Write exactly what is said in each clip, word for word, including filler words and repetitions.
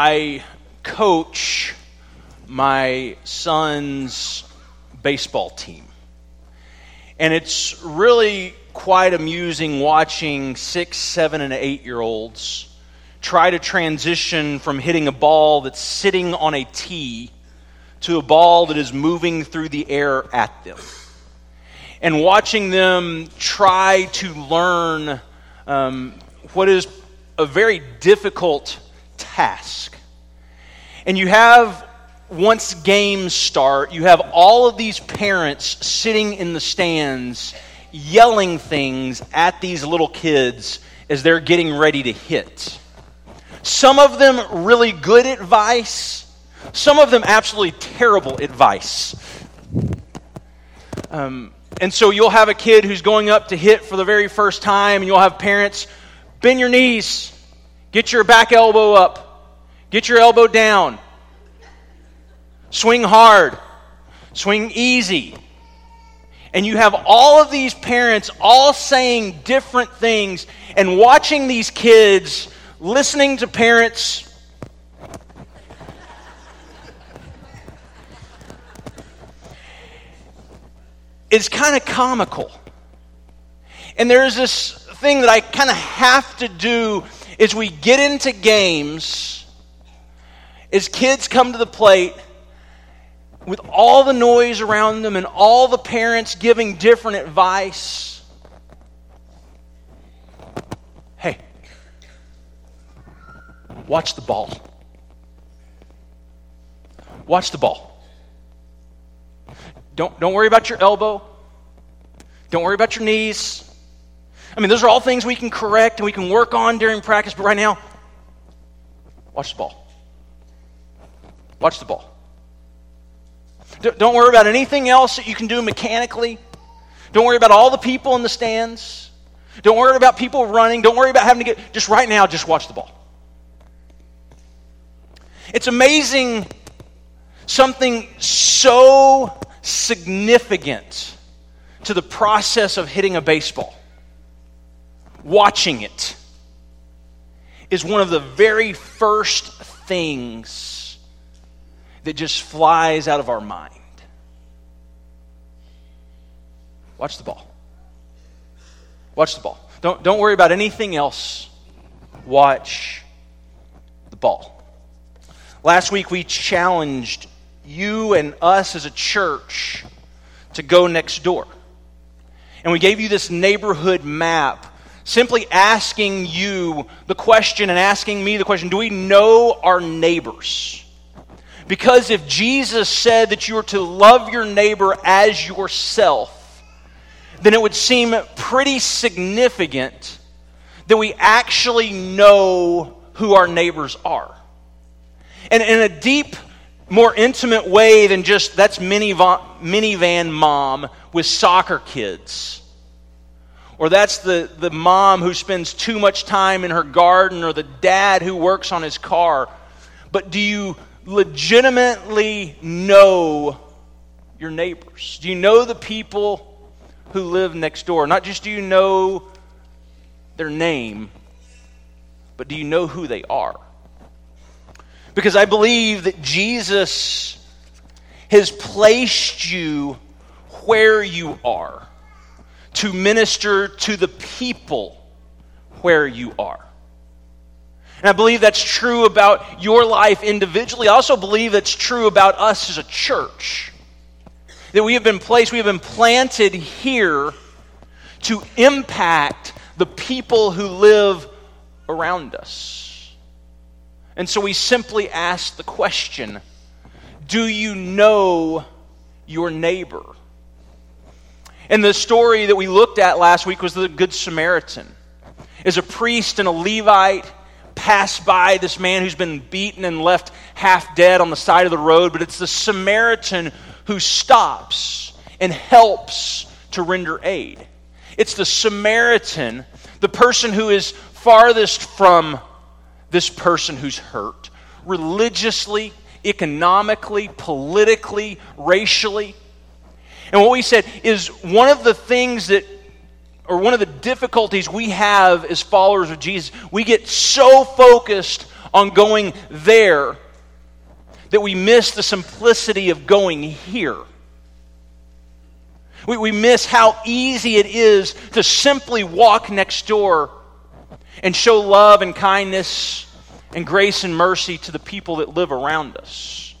I coach my son's baseball team. And it's really quite amusing watching six, seven, and eight-year-olds try to transition from hitting a ball that's sitting on a tee to a ball that is moving through the air at them. And watching them try to learn um, what is a very difficult task. And you have, once games start, you have all of these parents sitting in the stands yelling things at these little kids as they're getting ready to hit. Some of them really good advice, some of them absolutely terrible advice. Um, and so you'll have a kid who's going up to hit for the very first time, and you'll have parents, bend your knees, get your back elbow up, get your elbow down, swing hard, swing easy. And you have all of these parents all saying different things and watching these kids, listening to parents. It's kind of comical. And there's this thing that I kind of have to do as we get into games, as kids come to the plate, with all the noise around them and all the parents giving different advice. Hey, watch the ball. Watch the ball. Don't, don't worry about your elbow. Don't worry about your knees. I mean, those are all things we can correct and we can work on during practice, but right now, watch the ball. Watch the ball. Don't worry about anything else that you can do mechanically. Don't worry about all the people in the stands. Don't worry about people running. Don't worry about having to get... Just right now, just watch the ball. It's amazing, something so significant to the process of hitting a baseball. Watching it is one of the very first things that just flies out of our mind. Watch the ball. Watch the ball. Don't, don't worry about anything else. Watch the ball. Last week we challenged you and us as a church to go next door. And we gave you this neighborhood map, simply asking you the question and asking me the question, do we know our neighbors? Because if Jesus said that you are to love your neighbor as yourself, then it would seem pretty significant that we actually know who our neighbors are. And in a deep, more intimate way than just, that's minivan, minivan mom with soccer kids. Or that's the, the mom who spends too much time in her garden, or the dad who works on his car. But do you legitimately know your neighbors? Do you know the people who live next door? Not just do you know their name, but do you know who they are? Because I believe that Jesus has placed you where you are to minister to the people where you are. And I believe that's true about your life individually. I also believe that's true about us as a church. That we have been placed, we have been planted here to impact the people who live around us. And so we simply ask the question, do you know your neighbor? And the story that we looked at last week was the Good Samaritan. As a priest and a Levite pass by this man who's been beaten and left half dead on the side of the road, but it's the Samaritan who stops and helps to render aid. It's the Samaritan, the person who is farthest from this person who's hurt, religiously, economically, politically, racially. And what we said is one of the things that or one of the difficulties we have as followers of Jesus, we get so focused on going there that we miss the simplicity of going here. We, we miss how easy it is to simply walk next door and show love and kindness and grace and mercy to the people that live around us.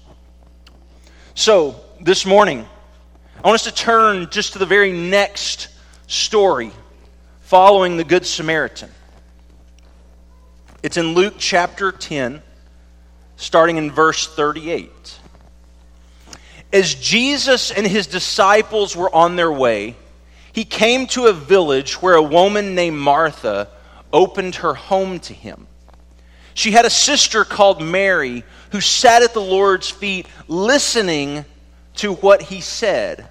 So, this morning, I want us to turn just to the very next story following the Good Samaritan. It's in Luke chapter ten, starting in verse thirty-eight. As Jesus and his disciples were on their way, he came to a village where a woman named Martha opened her home to him. She had a sister called Mary who sat at the Lord's feet listening to what he said.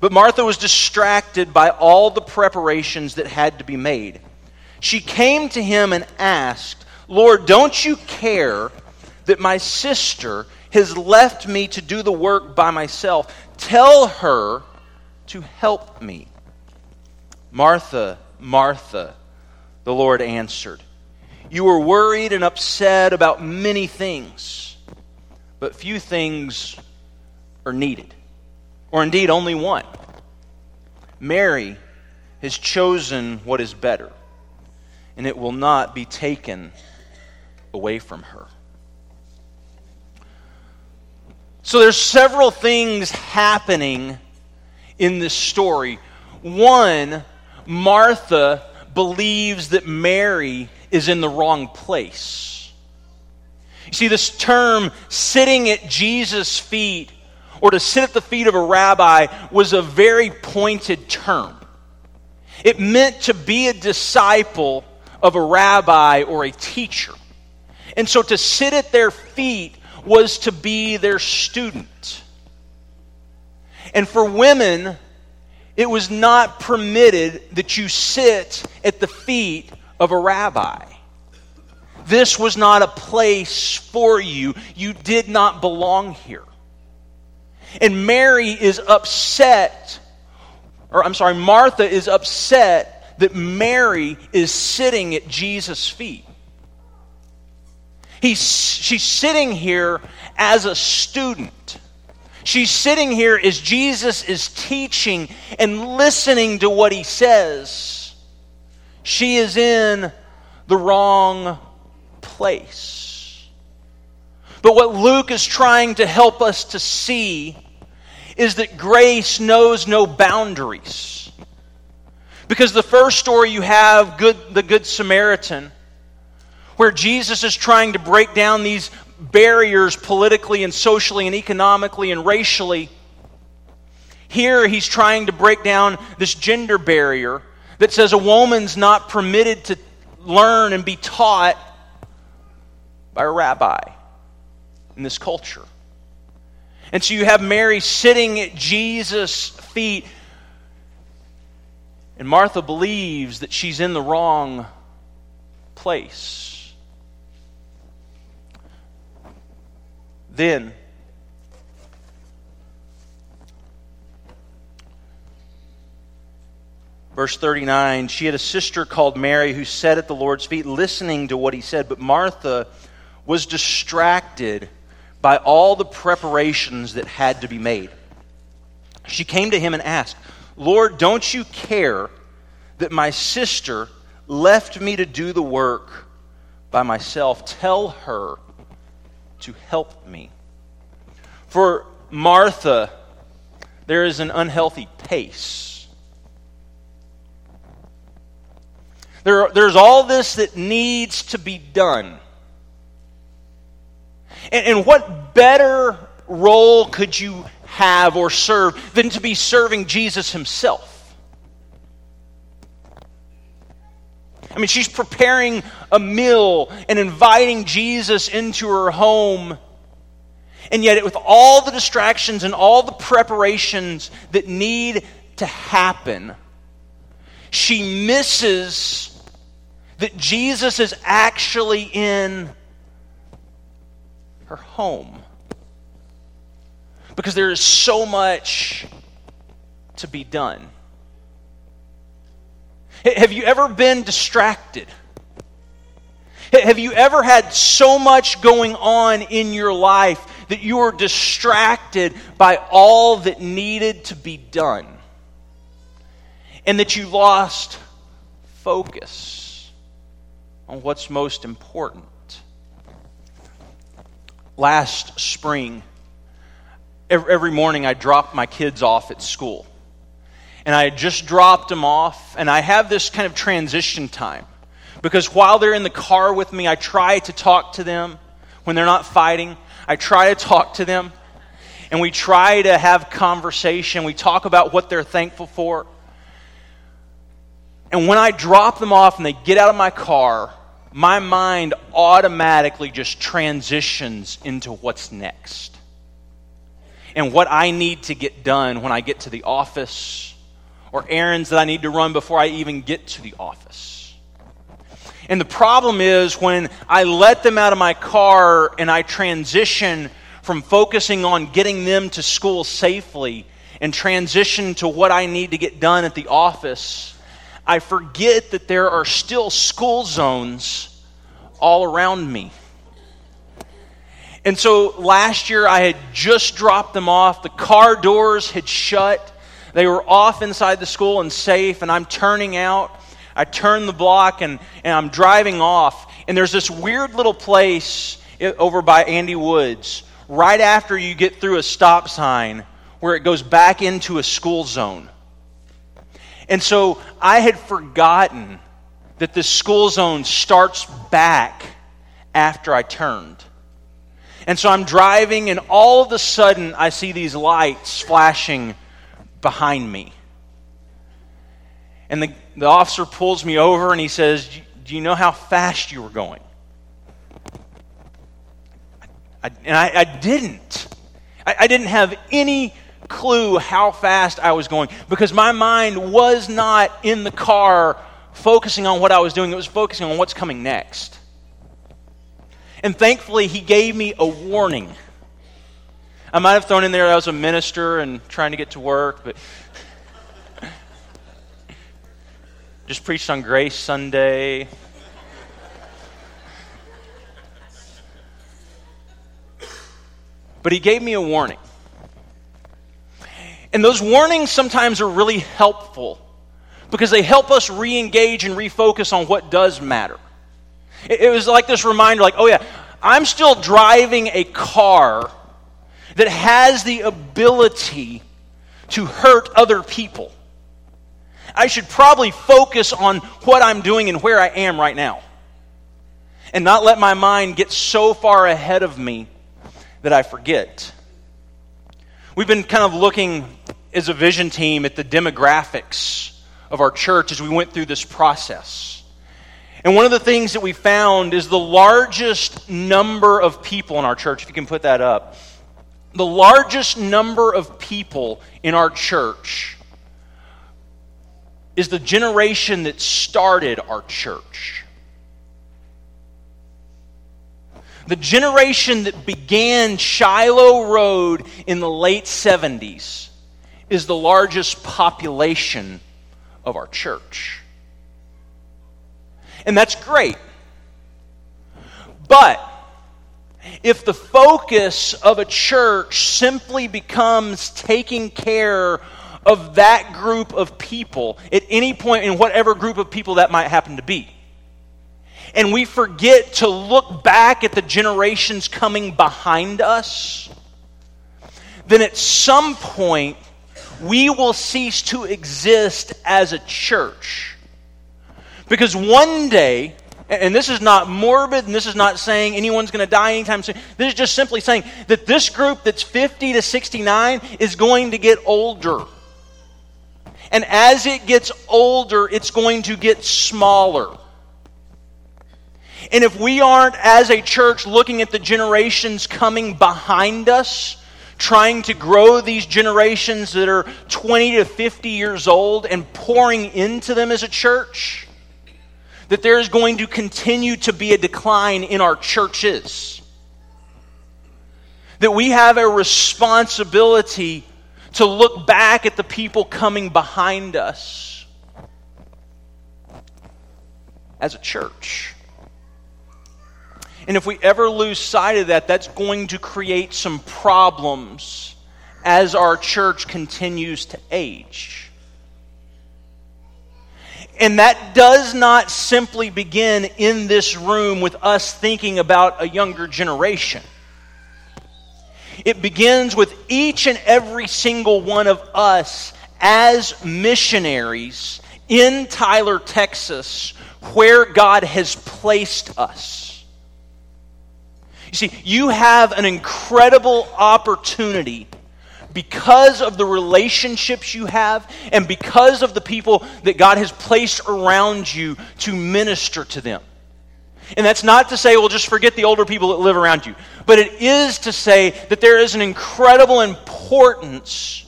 But Martha was distracted by all the preparations that had to be made. She came to him and asked, "Lord, don't you care that my sister has left me to do the work by myself? Tell her to help me." "Martha, Martha," the Lord answered, "you are worried and upset about many things, but few things are needed, or indeed only one. Mary has chosen what is better, and it will not be taken away from her." So there's several things happening in this story. One, Martha believes that Mary is in the wrong place. You see, this term, sitting at Jesus' feet, or to sit at the feet of a rabbi, was a very pointed term. It meant to be a disciple of a rabbi or a teacher. And so to sit at their feet was to be their student. And for women, it was not permitted that you sit at the feet of a rabbi. This was not a place for you. You did not belong here. And Mary is upset, or I'm sorry, Martha is upset that Mary is sitting at Jesus' feet. He's, she's sitting here as a student. She's sitting here as Jesus is teaching and listening to what he says. She is in the wrong place. But what Luke is trying to help us to see is that grace knows no boundaries. Because the first story you have, good, the Good Samaritan, where Jesus is trying to break down these barriers politically and socially and economically and racially. Here he's trying to break down this gender barrier that says a woman's not permitted to learn and be taught by a rabbi in this culture. And so you have Mary sitting at Jesus' feet, and Martha believes that she's in the wrong place. Then, verse thirty-nine, she had a sister called Mary who sat at the Lord's feet listening to what he said, but Martha was distracted by all the preparations that had to be made. She came to him and asked, "Lord, don't you care that my sister left me to do the work by myself? Tell her to help me." For Martha, there is an unhealthy pace. There, there's all this that needs to be done. And, and what better role could you have or serve than to be serving Jesus himself? I mean, she's preparing a meal and inviting Jesus into her home. And yet, with all the distractions and all the preparations that need to happen, she misses that Jesus is actually in her home. Because there is so much to be done. Have you ever been distracted? Have you ever had so much going on in your life that you were distracted by all that needed to be done, and that you lost focus on what's most important? Last spring, every morning I dropped my kids off at school. And I had just dropped them off, and I have this kind of transition time. Because while they're in the car with me, I try to talk to them. When they're not fighting, I try to talk to them. And we try to have conversation. We talk about what they're thankful for. And when I drop them off and they get out of my car, my mind automatically just transitions into what's next. And what I need to get done when I get to the office, or errands that I need to run before I even get to the office. And the problem is when I let them out of my car and I transition from focusing on getting them to school safely and transition to what I need to get done at the office, I forget that there are still school zones all around me. And so last year I had just dropped them off. The car doors had shut. They were off inside the school and safe, and I'm turning out. I turn the block, and, and I'm driving off. And there's this weird little place over by Andy Woods, right after you get through a stop sign, where it goes back into a school zone. And so I had forgotten that the school zone starts back after I turned. And so I'm driving, and all of a sudden I see these lights flashing behind me. And the, the officer pulls me over and he says, "Do you know how fast you were going?" I, and I, I didn't. I, I didn't have any clue how fast I was going, because my mind was not in the car focusing on what I was doing. It was focusing on what's coming next. And thankfully, he gave me a warning. I might have thrown in there that I was a minister and trying to get to work, but just preached on Grace Sunday. But he gave me a warning. And those warnings sometimes are really helpful because they help us re-engage and refocus on what does matter. It, it was like this reminder, like, oh yeah, I'm still driving a car that has the ability to hurt other people. I should probably focus on what I'm doing and where I am right now, and not let my mind get so far ahead of me that I forget. We've been kind of looking as a vision team at the demographics of our church as we went through this process. And one of the things that we found is the largest number of people in our church, if you can put that up, the largest number of people in our church is the generation that started our church. The generation that began Shiloh Road in the late seventies is the largest population of our church. And that's great. But if the focus of a church simply becomes taking care of that group of people at any point in whatever group of people that might happen to be, and we forget to look back at the generations coming behind us, then at some point we will cease to exist as a church. Because one day, and this is not morbid, and this is not saying anyone's going to die anytime soon, this is just simply saying that this group that's fifty to sixty-nine is going to get older. And as it gets older, it's going to get smaller. And if we aren't, as a church, looking at the generations coming behind us, trying to grow these generations that are twenty to fifty years old and pouring into them as a church, that there is going to continue to be a decline in our churches. That we have a responsibility to look back at the people coming behind us as a church. And if we ever lose sight of that, that's going to create some problems as our church continues to age. And that does not simply begin in this room with us thinking about a younger generation. It begins with each and every single one of us as missionaries in Tyler, Texas, where God has placed us. You see, you have an incredible opportunity because of the relationships you have and because of the people that God has placed around you to minister to them. And that's not to say, well, just forget the older people that live around you. But it is to say that there is an incredible importance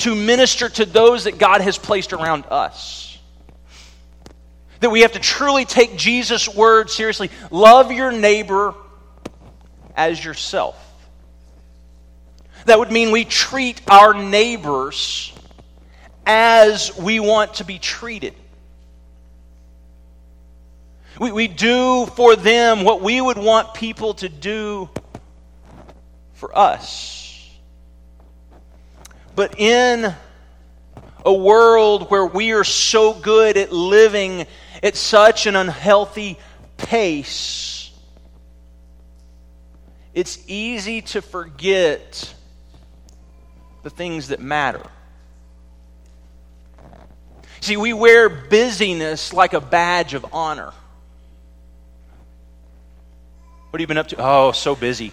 to minister to those that God has placed around us. That we have to truly take Jesus' word seriously. Love your neighbor as yourself. That would mean we treat our neighbors as we want to be treated. We, we do for them what we would want people to do for us. But in a world where we are so good at living at such an unhealthy pace, it's easy to forget the things that matter. See, we wear busyness like a badge of honor. What have you been up to? Oh, so busy.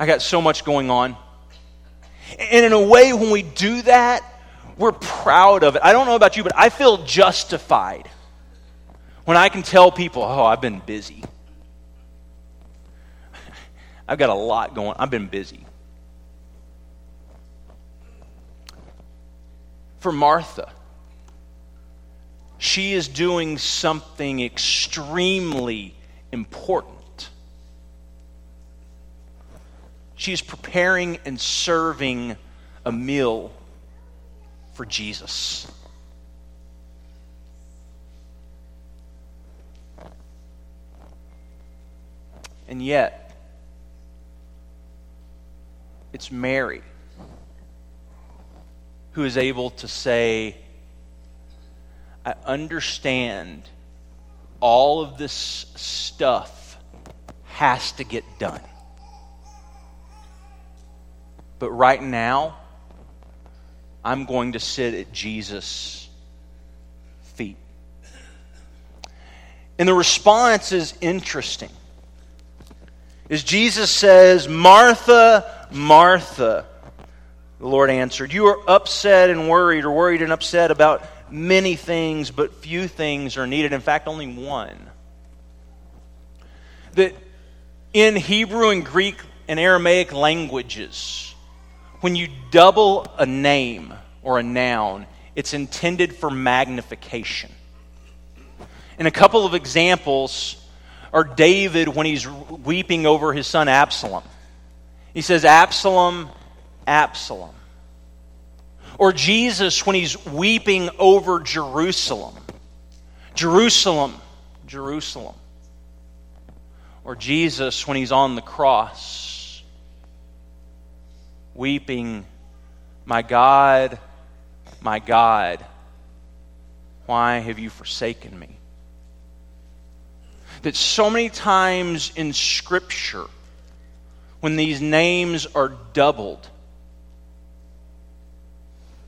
I got so much going on. And in a way, when we do that, we're proud of it. I don't know about you, but I feel justified when I can tell people, oh, I've been busy. I've got a lot going on. I've been busy. For Martha, she is doing something extremely important. She's preparing and serving a meal for Jesus. And yet, it's Mary who is able to say, I understand all of this stuff has to get done. But right now, I'm going to sit at Jesus' feet. And the response is interesting. As Jesus says, Martha, Martha, the Lord answered, you are upset and worried, or worried and upset about many things, but few things are needed. In fact, only one. That in Hebrew and Greek and Aramaic languages, when you double a name or a noun, it's intended for magnification. And a couple of examples are David when he's weeping over his son Absalom. He says, Absalom, Absalom. Or Jesus when he's weeping over Jerusalem. Jerusalem, Jerusalem. Or Jesus when he's on the cross, weeping, my God, my God, why have you forsaken me? That so many times in Scripture, when these names are doubled,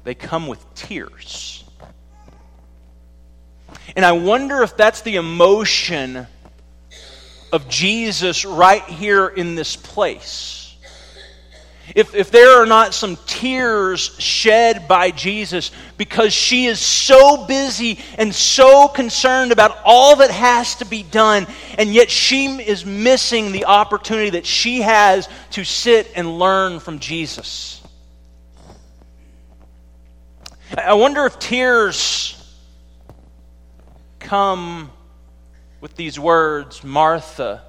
they come with tears. And I wonder if that's the emotion of Jesus right here in this place. If, if there are not some tears shed by Jesus because she is so busy and so concerned about all that has to be done, and yet she is missing the opportunity that she has to sit and learn from Jesus. I wonder if tears come with these words, Martha,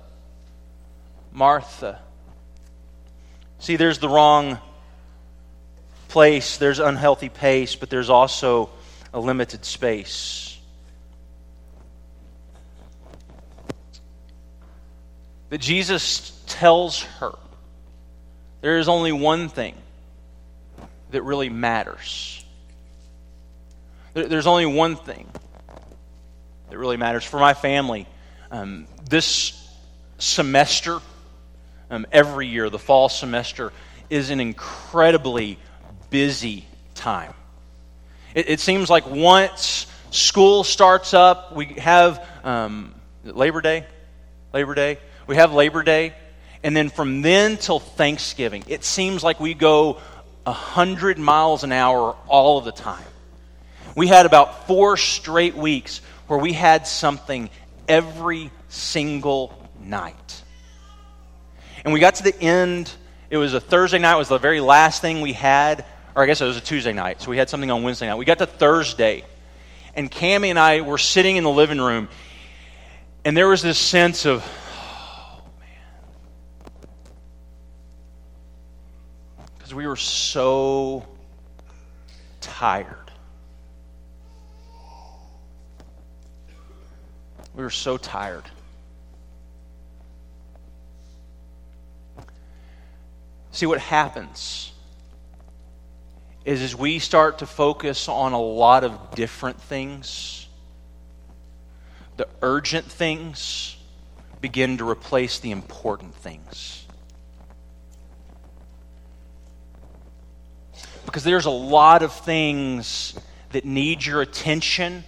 Martha. See, there's the wrong place, there's unhealthy pace, but there's also a limited space. that Jesus tells her there is only one thing that really matters. There's only one thing that really matters. For my family, um, this semester, um, every year, the fall semester, is an incredibly busy time. It, it seems like once school starts up, we have um, Labor Day, Labor Day, we have Labor Day, and then from then till Thanksgiving, it seems like we go a hundred miles an hour all of the time. We had about four straight weeks where we had something every single night. And we got to the end, it was a Thursday night, it was the very last thing we had, or I guess it was a Tuesday night, so we had something on Wednesday night. We got to Thursday, and Cammie and I were sitting in the living room, and there was this sense of, oh man, because we were so tired. We were so tired. See, what happens is as we start to focus on a lot of different things, the urgent things begin to replace the important things. Because there's a lot of things that need your attention,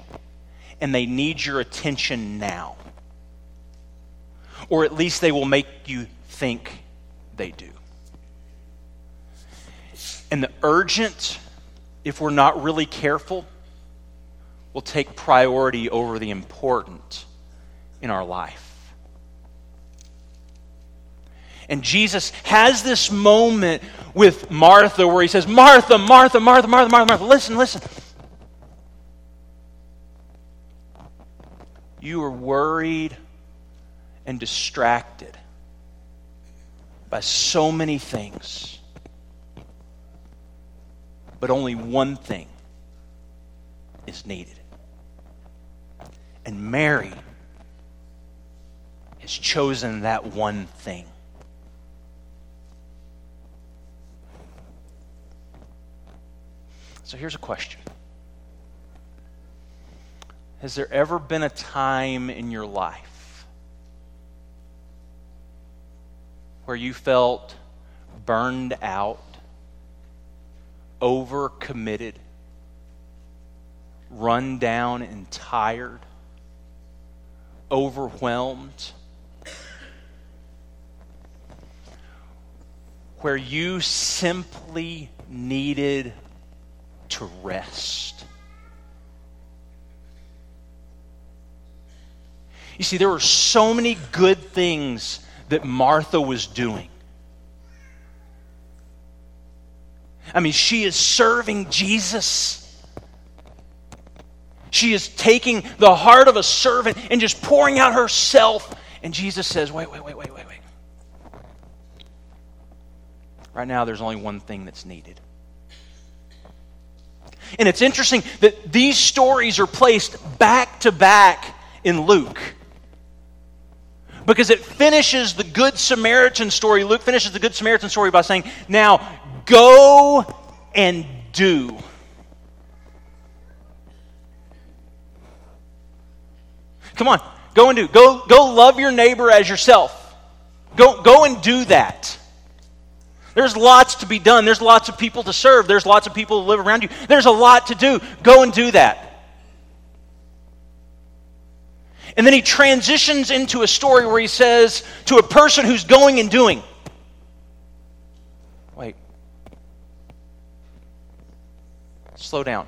and they need your attention now. Or at least they will make you think they do. And the urgent, if we're not really careful, will take priority over the important in our life. And Jesus has this moment with Martha where he says, Martha, Martha, Martha, Martha, Martha, Martha, listen, listen. You are worried and distracted by so many things, but only one thing is needed. And Mary has chosen that one thing. So here's a question. Has there ever been a time in your life where you felt burned out, overcommitted, run down and tired, overwhelmed, where you simply needed to rest? You see, there were so many good things that Martha was doing. I mean, she is serving Jesus. She is taking the heart of a servant and just pouring out herself. And Jesus says, wait, wait, wait, wait, wait, wait. Right now, there's only one thing that's needed. And it's interesting that these stories are placed back to back in Luke. Because it finishes the Good Samaritan story. Luke finishes the Good Samaritan story by saying, now go and do. Come on, go and do. Go, go love your neighbor as yourself. Go, go and do that. There's lots to be done. There's lots of people to serve. There's lots of people to live around you. There's a lot to do. Go and do that. And then he transitions into a story where he says to a person who's going and doing, wait, slow down.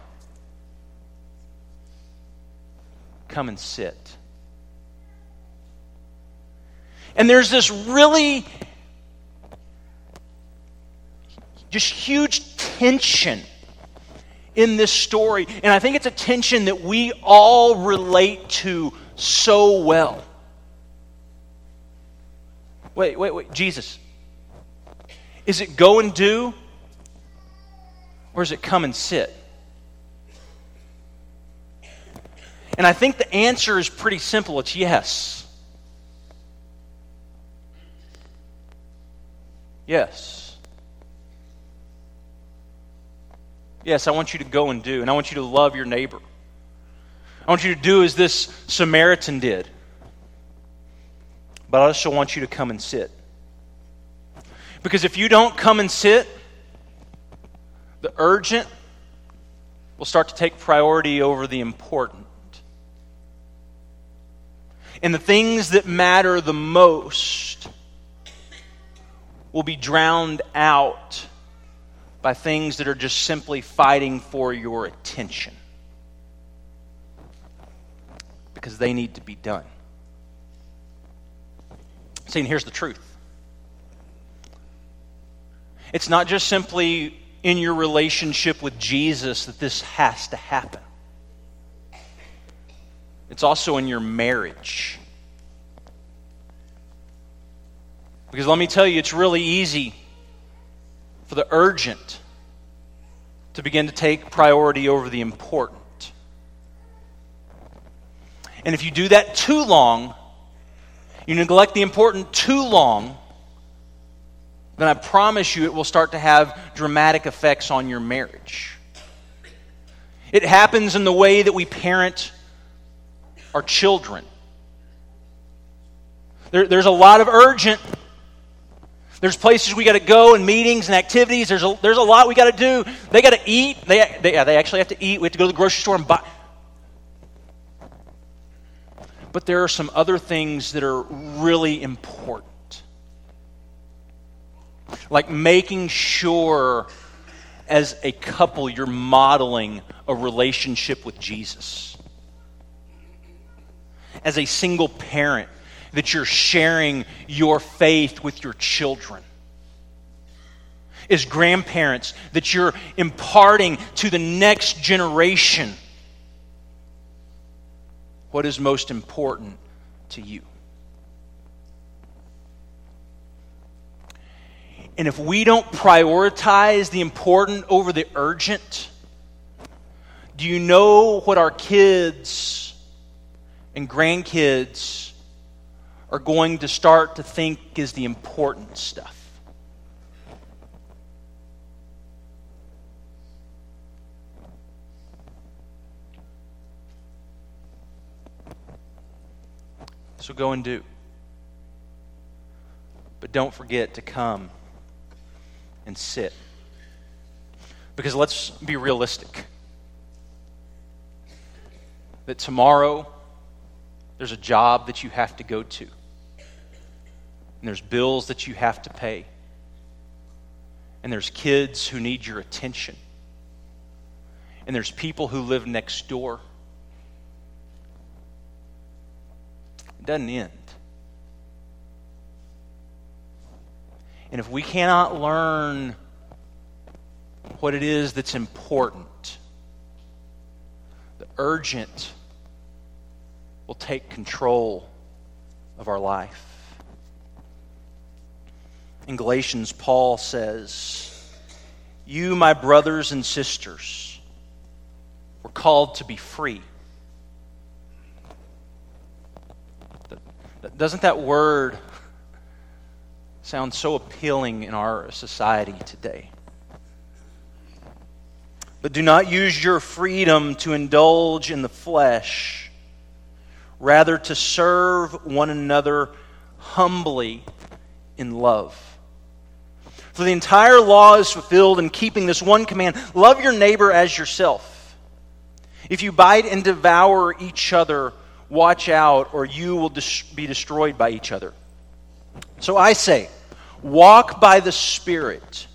Come and sit. And there's this really just huge tension in this story. And I think it's a tension that we all relate to so well. Wait, wait, wait, Jesus. Is it go and do, or is it come and sit? And I think the answer is pretty simple. It's yes. Yes. Yes, I want you to go and do, and I want you to love your neighbor. I want you to do as this Samaritan did. But I also want you to come and sit. Because if you don't come and sit, the urgent will start to take priority over the important. And the things that matter the most will be drowned out by things that are just simply fighting for your attention. Because they need to be done. See, and here's the truth. It's not just simply in your relationship with Jesus that this has to happen. It's also in your marriage. Because let me tell you, it's really easy for the urgent to begin to take priority over the important. And if you do that too long, you neglect the important too long, then I promise you it will start to have dramatic effects on your marriage. It happens in the way that we parent our children. There, there's a lot of urgent. There's places we got to go and meetings and activities. There's a, there's a lot we got to do. They got to eat. They, they, yeah, they actually have to eat. We have to go to the grocery store and buy. But there are some other things that are really important. Like making sure as a couple you're modeling a relationship with Jesus. As a single parent, that you're sharing your faith with your children. As grandparents, that you're imparting to the next generation what is most important to you. And if we don't prioritize the important over the urgent, do you know what our kids and grandkids are going to start to think is the important stuff? So go and do. But don't forget to come and sit. Because let's be realistic. That tomorrow there's a job that you have to go to. And there's bills that you have to pay. And there's kids who need your attention. And there's people who live next door. It doesn't end. And if we cannot learn what it is that's important, the urgent will take control of our life. In Galatians, Paul says, "You, my brothers and sisters, were called to be free." Doesn't that word sounds so appealing in our society today? But do not use your freedom to indulge in the flesh, rather to serve one another humbly in love. For the entire law is fulfilled in keeping this one command: love your neighbor as yourself. If you bite and devour each other, watch out, or you will be destroyed by each other. So I say, walk by the Spirit,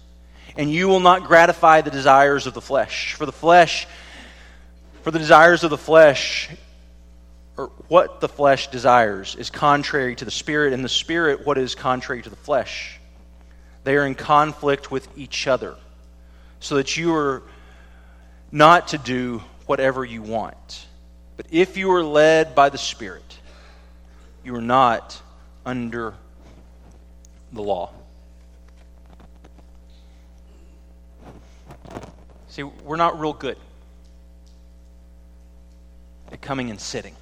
and you will not gratify the desires of the flesh. For the flesh, for the desires of the flesh, or what the flesh desires, is contrary to the Spirit, and the Spirit what is contrary to the flesh. They are in conflict with each other, so that you are not to do whatever you want. But if you are led by the Spirit, you are not under the law. See, we're not real good at coming and sitting.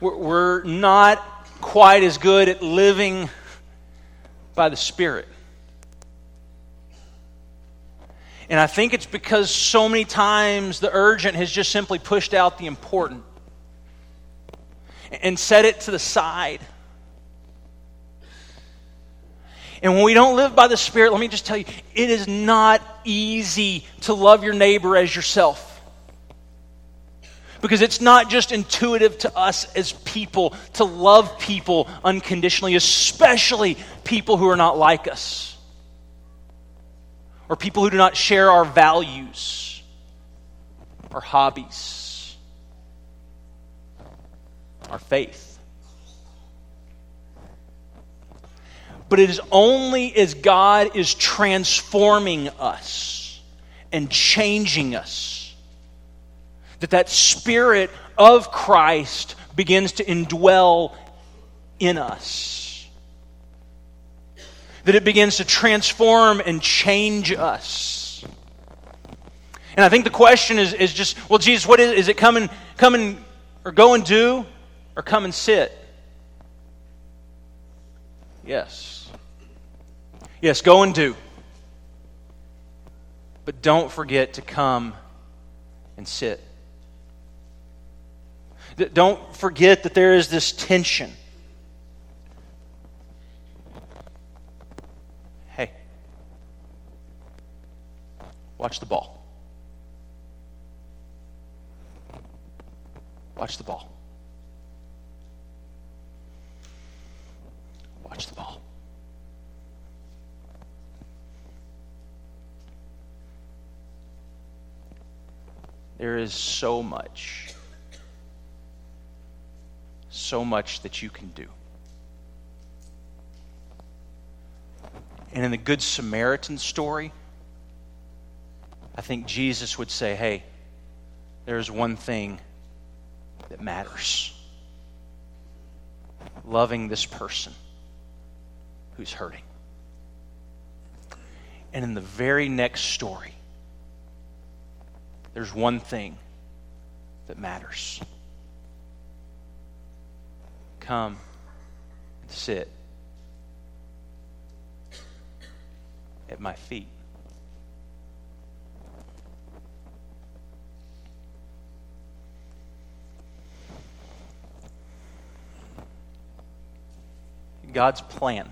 We're not quite as good at living by the Spirit. And I think it's because so many times the urgent has just simply pushed out the important and set it to the side. And when we don't live by the Spirit, let me just tell you, it is not easy to love your neighbor as yourself. Because it's not just intuitive to us as people to love people unconditionally, especially people who are not like us, or people who do not share our values or hobbies, our faith. But it is only as God is transforming us and changing us that that Spirit of Christ begins to indwell in us. That it begins to transform and change us. And I think the question is, is just, well, Jesus, what is, is it come and, come and, or go and do, or come and sit? Yes. Yes, go and do. But don't forget to come and sit. Don't forget that there is this tension. Hey, watch the ball. Watch the ball. Watch the ball. There is so much. So much that you can do. And in the Good Samaritan story, I think Jesus would say, hey, there's one thing that matters. Loving this person who's hurting. And in the very next story, there's one thing that matters. Come and sit at my feet. God's plan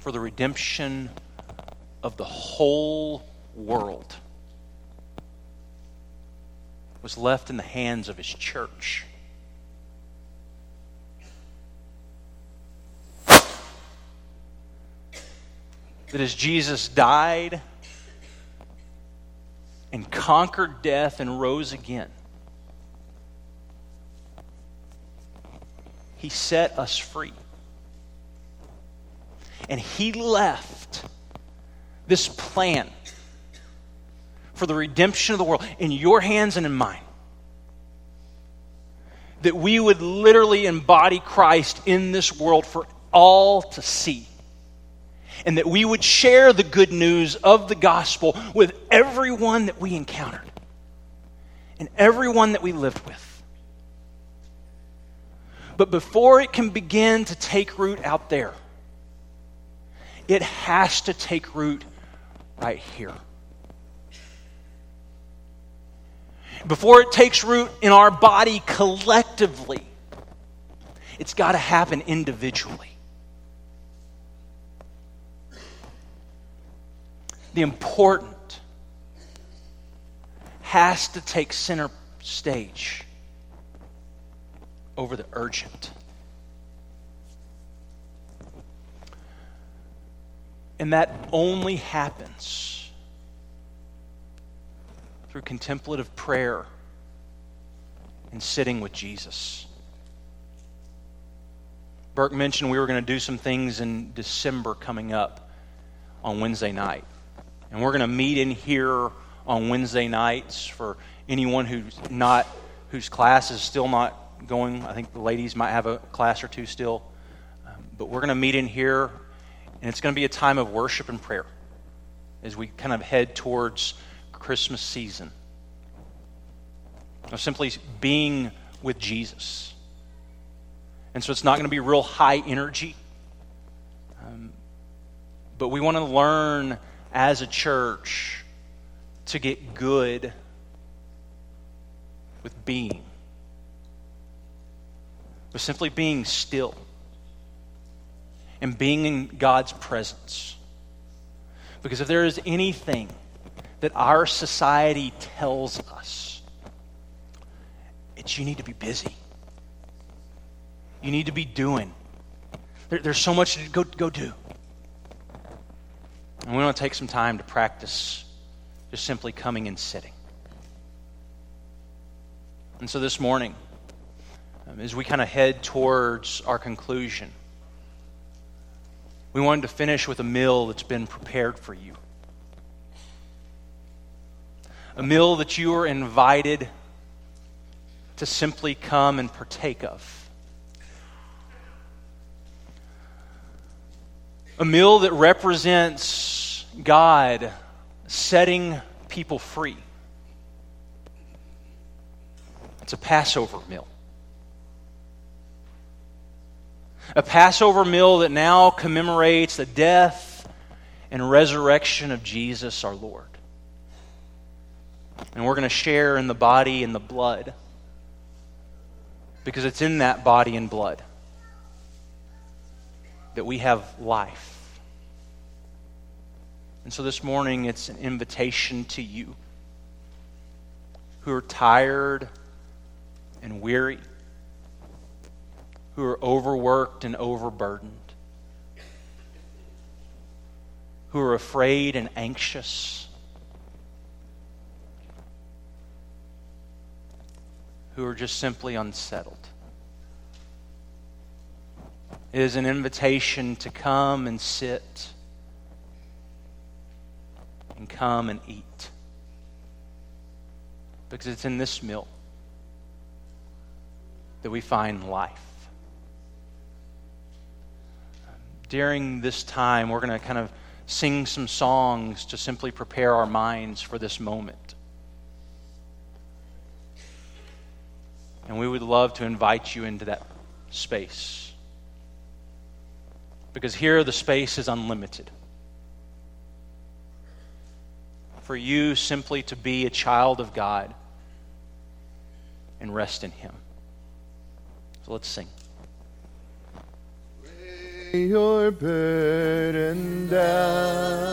for the redemption of the whole world was left in the hands of His church. That as Jesus died and conquered death and rose again, He set us free. And He left this plan for the redemption of the world in your hands and in mine. That we would literally embody Christ in this world for all to see. And that we would share the good news of the gospel with everyone that we encountered and everyone that we lived with. But before it can begin to take root out there, it has to take root right here. Before it takes root in our body collectively, it's got to happen individually. The important has to take center stage over the urgent. And that only happens through contemplative prayer and sitting with Jesus. Burke mentioned we were going to do some things in December coming up on Wednesday night. And we're going to meet in here on Wednesday nights for anyone who's not, whose class is still not going. I think the ladies might have a class or two still. Um, but we're going to meet in here, and it's going to be a time of worship and prayer as we kind of head towards Christmas season. Of simply being with Jesus. And so it's not going to be real high energy. but we want to learn as a church to get good with being, with simply being still and being in God's presence. Because if there is anything that our society tells us, it's you need to be busy. You need to be doing. There, there's so much to go, go do. And we want to take some time to practice just simply coming and sitting. And so this morning, um, as we kind of head towards our conclusion, we wanted to finish with a meal that's been prepared for you. A meal that you are invited to simply come and partake of. A meal that represents God setting people free. It's a Passover meal. A Passover meal that now commemorates the death and resurrection of Jesus our Lord. And we're going to share in the body and the blood, because it's in that body and blood that we have life. And so this morning, it's an invitation to you who are tired and weary, who are overworked and overburdened, who are afraid and anxious, who are just simply unsettled. It is an invitation to come and sit and come and eat, because it's in this meal that we find life. During this time, we're going to kind of sing some songs to simply prepare our minds for this moment. And we would love to invite you into that space, because here the space is unlimited. For you simply to be a child of God and rest in Him. So let's sing. Your burden down.